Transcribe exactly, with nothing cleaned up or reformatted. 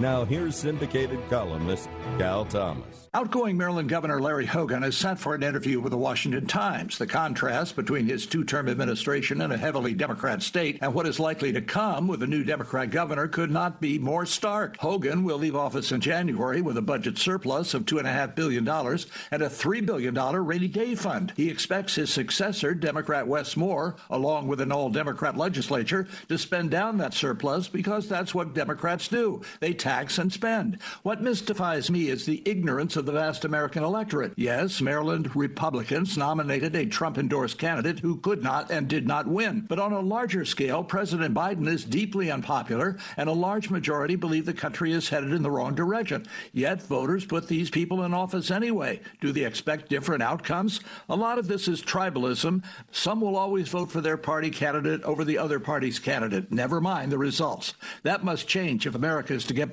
Now here's syndicated columnist Cal Thomas. Outgoing Maryland Governor Larry Hogan is sent for an interview with the Washington Times. The contrast between his two-term administration in a heavily Democrat state and what is likely to come with a new Democrat governor could not be more stark. Hogan will leave office in January with a budget surplus of two point five billion dollars and a three billion dollars rainy day fund. He expects his successor, Democrat Wes Moore, along with an all-Democrat legislature, to spend down that surplus because that's what Democrats do. They tax and spend. What mystifies me is the ignorance of the vast American electorate. Yes, Maryland Republicans nominated a Trump-endorsed candidate who could not and did not win. But on a larger scale, President Biden is deeply unpopular, and a large majority believe the country is headed in the wrong direction. Yet voters put these people in office anyway. Do they expect different outcomes? A lot of this is tribalism. Some will always vote for their party candidate over the other party's candidate, never mind the results. That must change if America is to get